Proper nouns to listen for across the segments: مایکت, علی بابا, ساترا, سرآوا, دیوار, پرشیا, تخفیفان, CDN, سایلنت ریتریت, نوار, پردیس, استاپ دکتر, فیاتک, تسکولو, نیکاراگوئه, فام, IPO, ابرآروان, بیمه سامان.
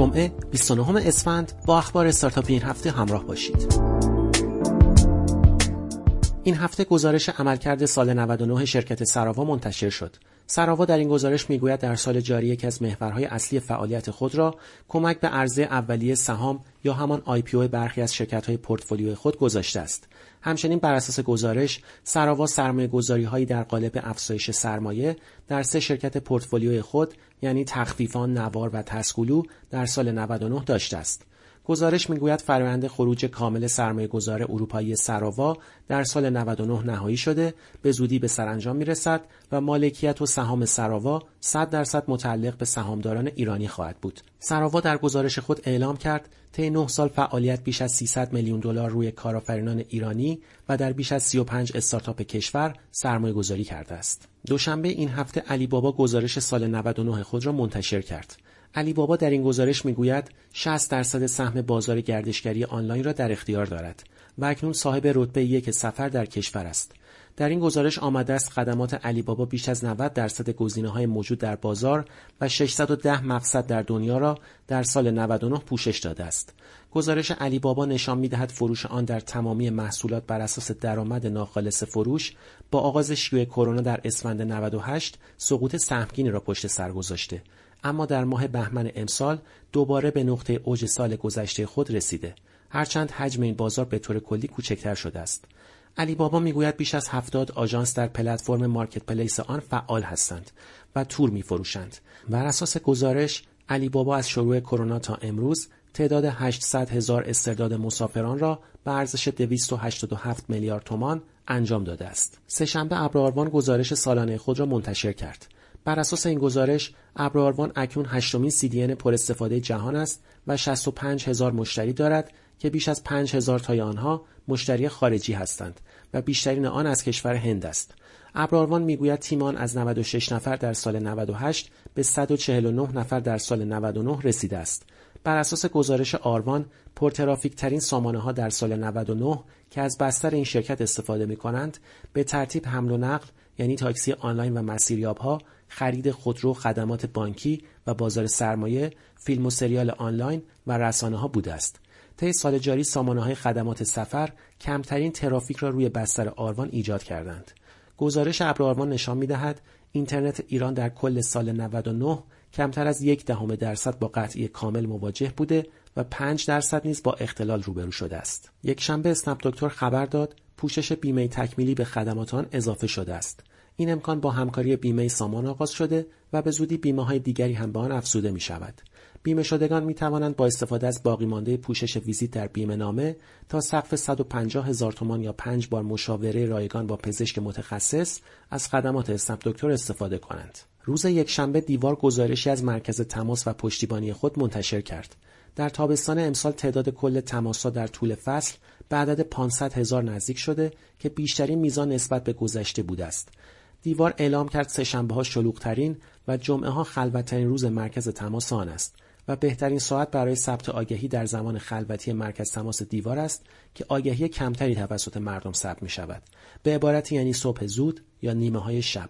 جمعه 29 اسفند با اخبار استارتاپ این هفته همراه باشید. این هفته گزارش عملکرد سال 99 شرکت سرآوا منتشر شد. سرآوا در این گزارش میگوید در سال جاری یکی از محورهای اصلی فعالیت خود را کمک به عرضه اولیه سهام یا همان IPO برخی از شرکت‌های پورتفولیوی خود گذاشته است. همچنین بر اساس گزارش، سرآوا سرمایه‌گذاری‌هایی در قالب افزایش سرمایه در 3 شرکت پورتفولیوی خود یعنی تخفیفان، نوار و تسکولو در سال 99 داشته است. گزارش میگوید فرآیند خروج کامل سرمایه‌گذار اروپایی سرآوا در سال 99 نهایی شده، به زودی به سرانجام میرسد و مالکیت و سهام سرآوا 100% متعلق به سهامداران ایرانی خواهد بود. سرآوا در گزارش خود اعلام کرد طی 9 سال فعالیت بیش از $300 میلیون روی کارآفرینان ایرانی و در بیش از 35 استارتاپ کشور سرمایه‌گذاری کرده است. دوشنبه این هفته علی بابا گزارش سال 99 خود را منتشر کرد. علی بابا در این گزارش میگوید 60% سهم بازار گردشگری آنلاین را در اختیار دارد و اکنون صاحب رتبه 1 سفر در کشور است. در این گزارش آمده است خدمات علی بابا بیش از 90% گزینه‌های موجود در بازار و 610 مقصد در دنیا را در سال 99 پوشش داده است. گزارش علی بابا نشان می‌دهد فروش آن در تمامی محصولات بر اساس درآمد ناخالص فروش با آغاز شیوع کرونا در اسفند 98 سقوط سهمگینی را پشت سر گذاشته، اما در ماه بهمن امسال دوباره به نقطه اوج سال گذشته خود رسیده، هرچند حجم این بازار به طور کلی کوچکتر شده است. علی بابا میگوید بیش از 70 آژانس در پلتفرم مارکت پلیس آن فعال هستند و تور میفروشند. بر اساس گزارش علی بابا از شروع کرونا تا امروز تعداد 800,000 استرداد مسافران را به ارزش 287 میلیارد تومان انجام داده است. سه‌شنبه ابرآروان گزارش سالانه خود را منتشر کرد. بر اساس این گزارش ابرآروان اکنون 8مین CDN پر استفاده جهان است و 65,000 مشتری دارد که بیش از 5,000 تای آنها مشتری خارجی هستند و بیشترین آن از کشور هند است. ابرآروان میگوید تیم آن از 96 نفر در سال 98 به 149 نفر در سال 99 رسیده است. بر اساس گزارش آروان پرترافیک ترین سامانه ها در سال 99 که از بستر این شرکت استفاده می کنند به ترتیب حمل و نقل یعنی تاکسی آنلاین و مسیریاب ها، خرید خودرو، خدمات بانکی و بازار سرمایه، فیلم و سریال آنلاین و رسانه ها بوده است. طی سال جاری سامانه های خدمات سفر کمترین ترافیک را روی بستر آروان ایجاد کردند. گزارش ابرآروان نشان می دهد اینترنت ایران در کل سال 99 کمتر از 0.1% با قطعی کامل مواجه بوده و 5% نیز با اختلال روبرو شده است. یک شنبه استاپ دکتر خبر داد پوشش بیمه تکمیلی به خدمات آن اضافه شده است. این امکان با همکاری بیمه سامان آغاز شده و به زودی بیمه‌های دیگری هم به آن افزوده می شود. بیمه شدگان می توانند با استفاده از باقی مانده پوشش ویزیت در بیمه نامه تا سقف 150,000 تومان یا 5 بار مشاوره رایگان با پزشک متخصص از خدمات استاپ دکتر استفاده کنند. روز یکشنبه دیوار گزارشی از مرکز تماس و پشتیبانی خود منتشر کرد. در تابستان امسال تعداد کل تماس‌ها در طول فصل به عدد 500,000 نزدیک شده که بیشترین میزان نسبت به گذشته بوده است. دیوار اعلام کرد سه‌شنبه‌ها شلوغ‌ترین و جمعه‌ها خلوت‌ترین روز مرکز تماس آن است و بهترین ساعت برای ثبت آگهی در زمان خلوتی مرکز تماس دیوار است که آگهی کمتری توسط مردم ثبت می‌شود. به عبارتی یعنی صبح زود یا نیمه‌های شب.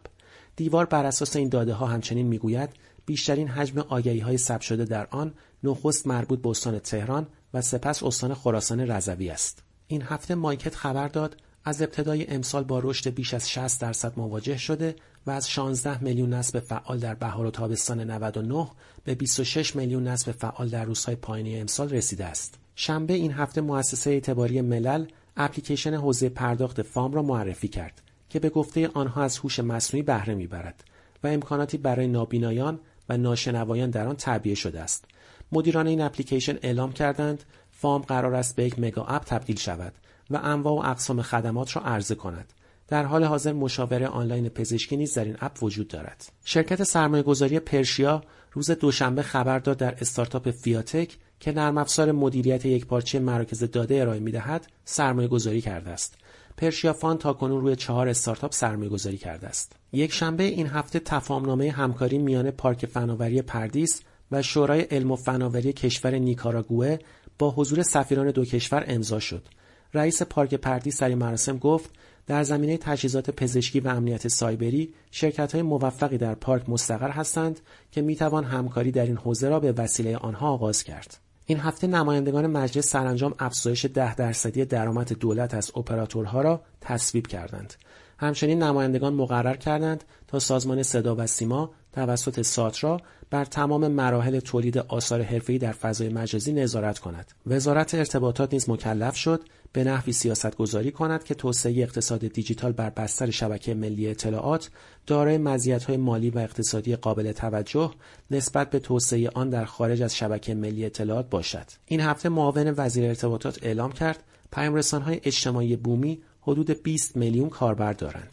دیوار بر اساس این داده‌ها همچنین می‌گوید بیشترین حجم آگهی‌های ثبت شده در آن نخست مربوط به استان تهران و سپس استان خراسان رضوی است. این هفته مایکت خبر داد از ابتدای امسال با رشد بیش از 60% مواجه شده و از 16 میلیون نصب فعال در بهار و تابستان 99 به 26 میلیون نصب فعال در روزهای پایانی امسال رسیده است. شنبه این هفته مؤسسه اعتباری ملل اپلیکیشن حوزه پرداخت فام را معرفی کرد که به گفته آنها از هوش مصنوعی بهره میبرد و امکاناتی برای نابینایان و ناشنوایان در آن تعبیه شده است. مدیران این اپلیکیشن اعلام کردند فام قرار است به یک مگا اپ تبدیل شود و انواع و اقسام خدمات را عرضه کند. در حال حاضر مشاوره آنلاین پزشکی نیز در این اپ وجود دارد. شرکت سرمایه‌گذاری پرشیا روز دوشنبه خبر داد در استارتاپ فیاتک که نرم افزار مدیریت یکپارچه مراکز داده ارائه می‌دهد، سرمایه‌گذاری کرده است. پرشیا فان تاکنون روی 4 استارتاپ سرمایه‌گذاری کرده است. یک شنبه این هفته تفاهم‌نامه همکاری میان پارک فناوری پردیس و شورای علم و فناوری کشور نیکاراگوئه با حضور سفیران 2 کشور امضا شد. رئیس پارک پردیس در مراسم گفت در زمینه تجهیزات پزشکی و امنیت سایبری شرکت‌های موفقی در پارک مستقر هستند که می‌توان همکاری در این حوزه را به وسیله آنها آغاز کرد. این هفته نمایندگان مجلس سرانجام افزایش 10% درآمد دولت از اپراتورها را تصویب کردند. همچنین نمایندگان مقرر کردند تا سازمان صدا و سیما توسط ساترا بر تمام مراحل تولید آثار حرفه‌ای در فضای مجازی نظارت کند. وزارت ارتباطات نیز مکلف شد به نحوی سیاستگذاری کند که توسعه اقتصاد دیجیتال بر بستر شبکه ملی اطلاعات دارای مزیت‌های مالی و اقتصادی قابل توجه نسبت به توسعه آن در خارج از شبکه ملی اطلاعات باشد. این هفته معاون وزیر ارتباطات اعلام کرد پیام‌رسان‌های اجتماعی بومی حدود 20 میلیون کاربر دارند.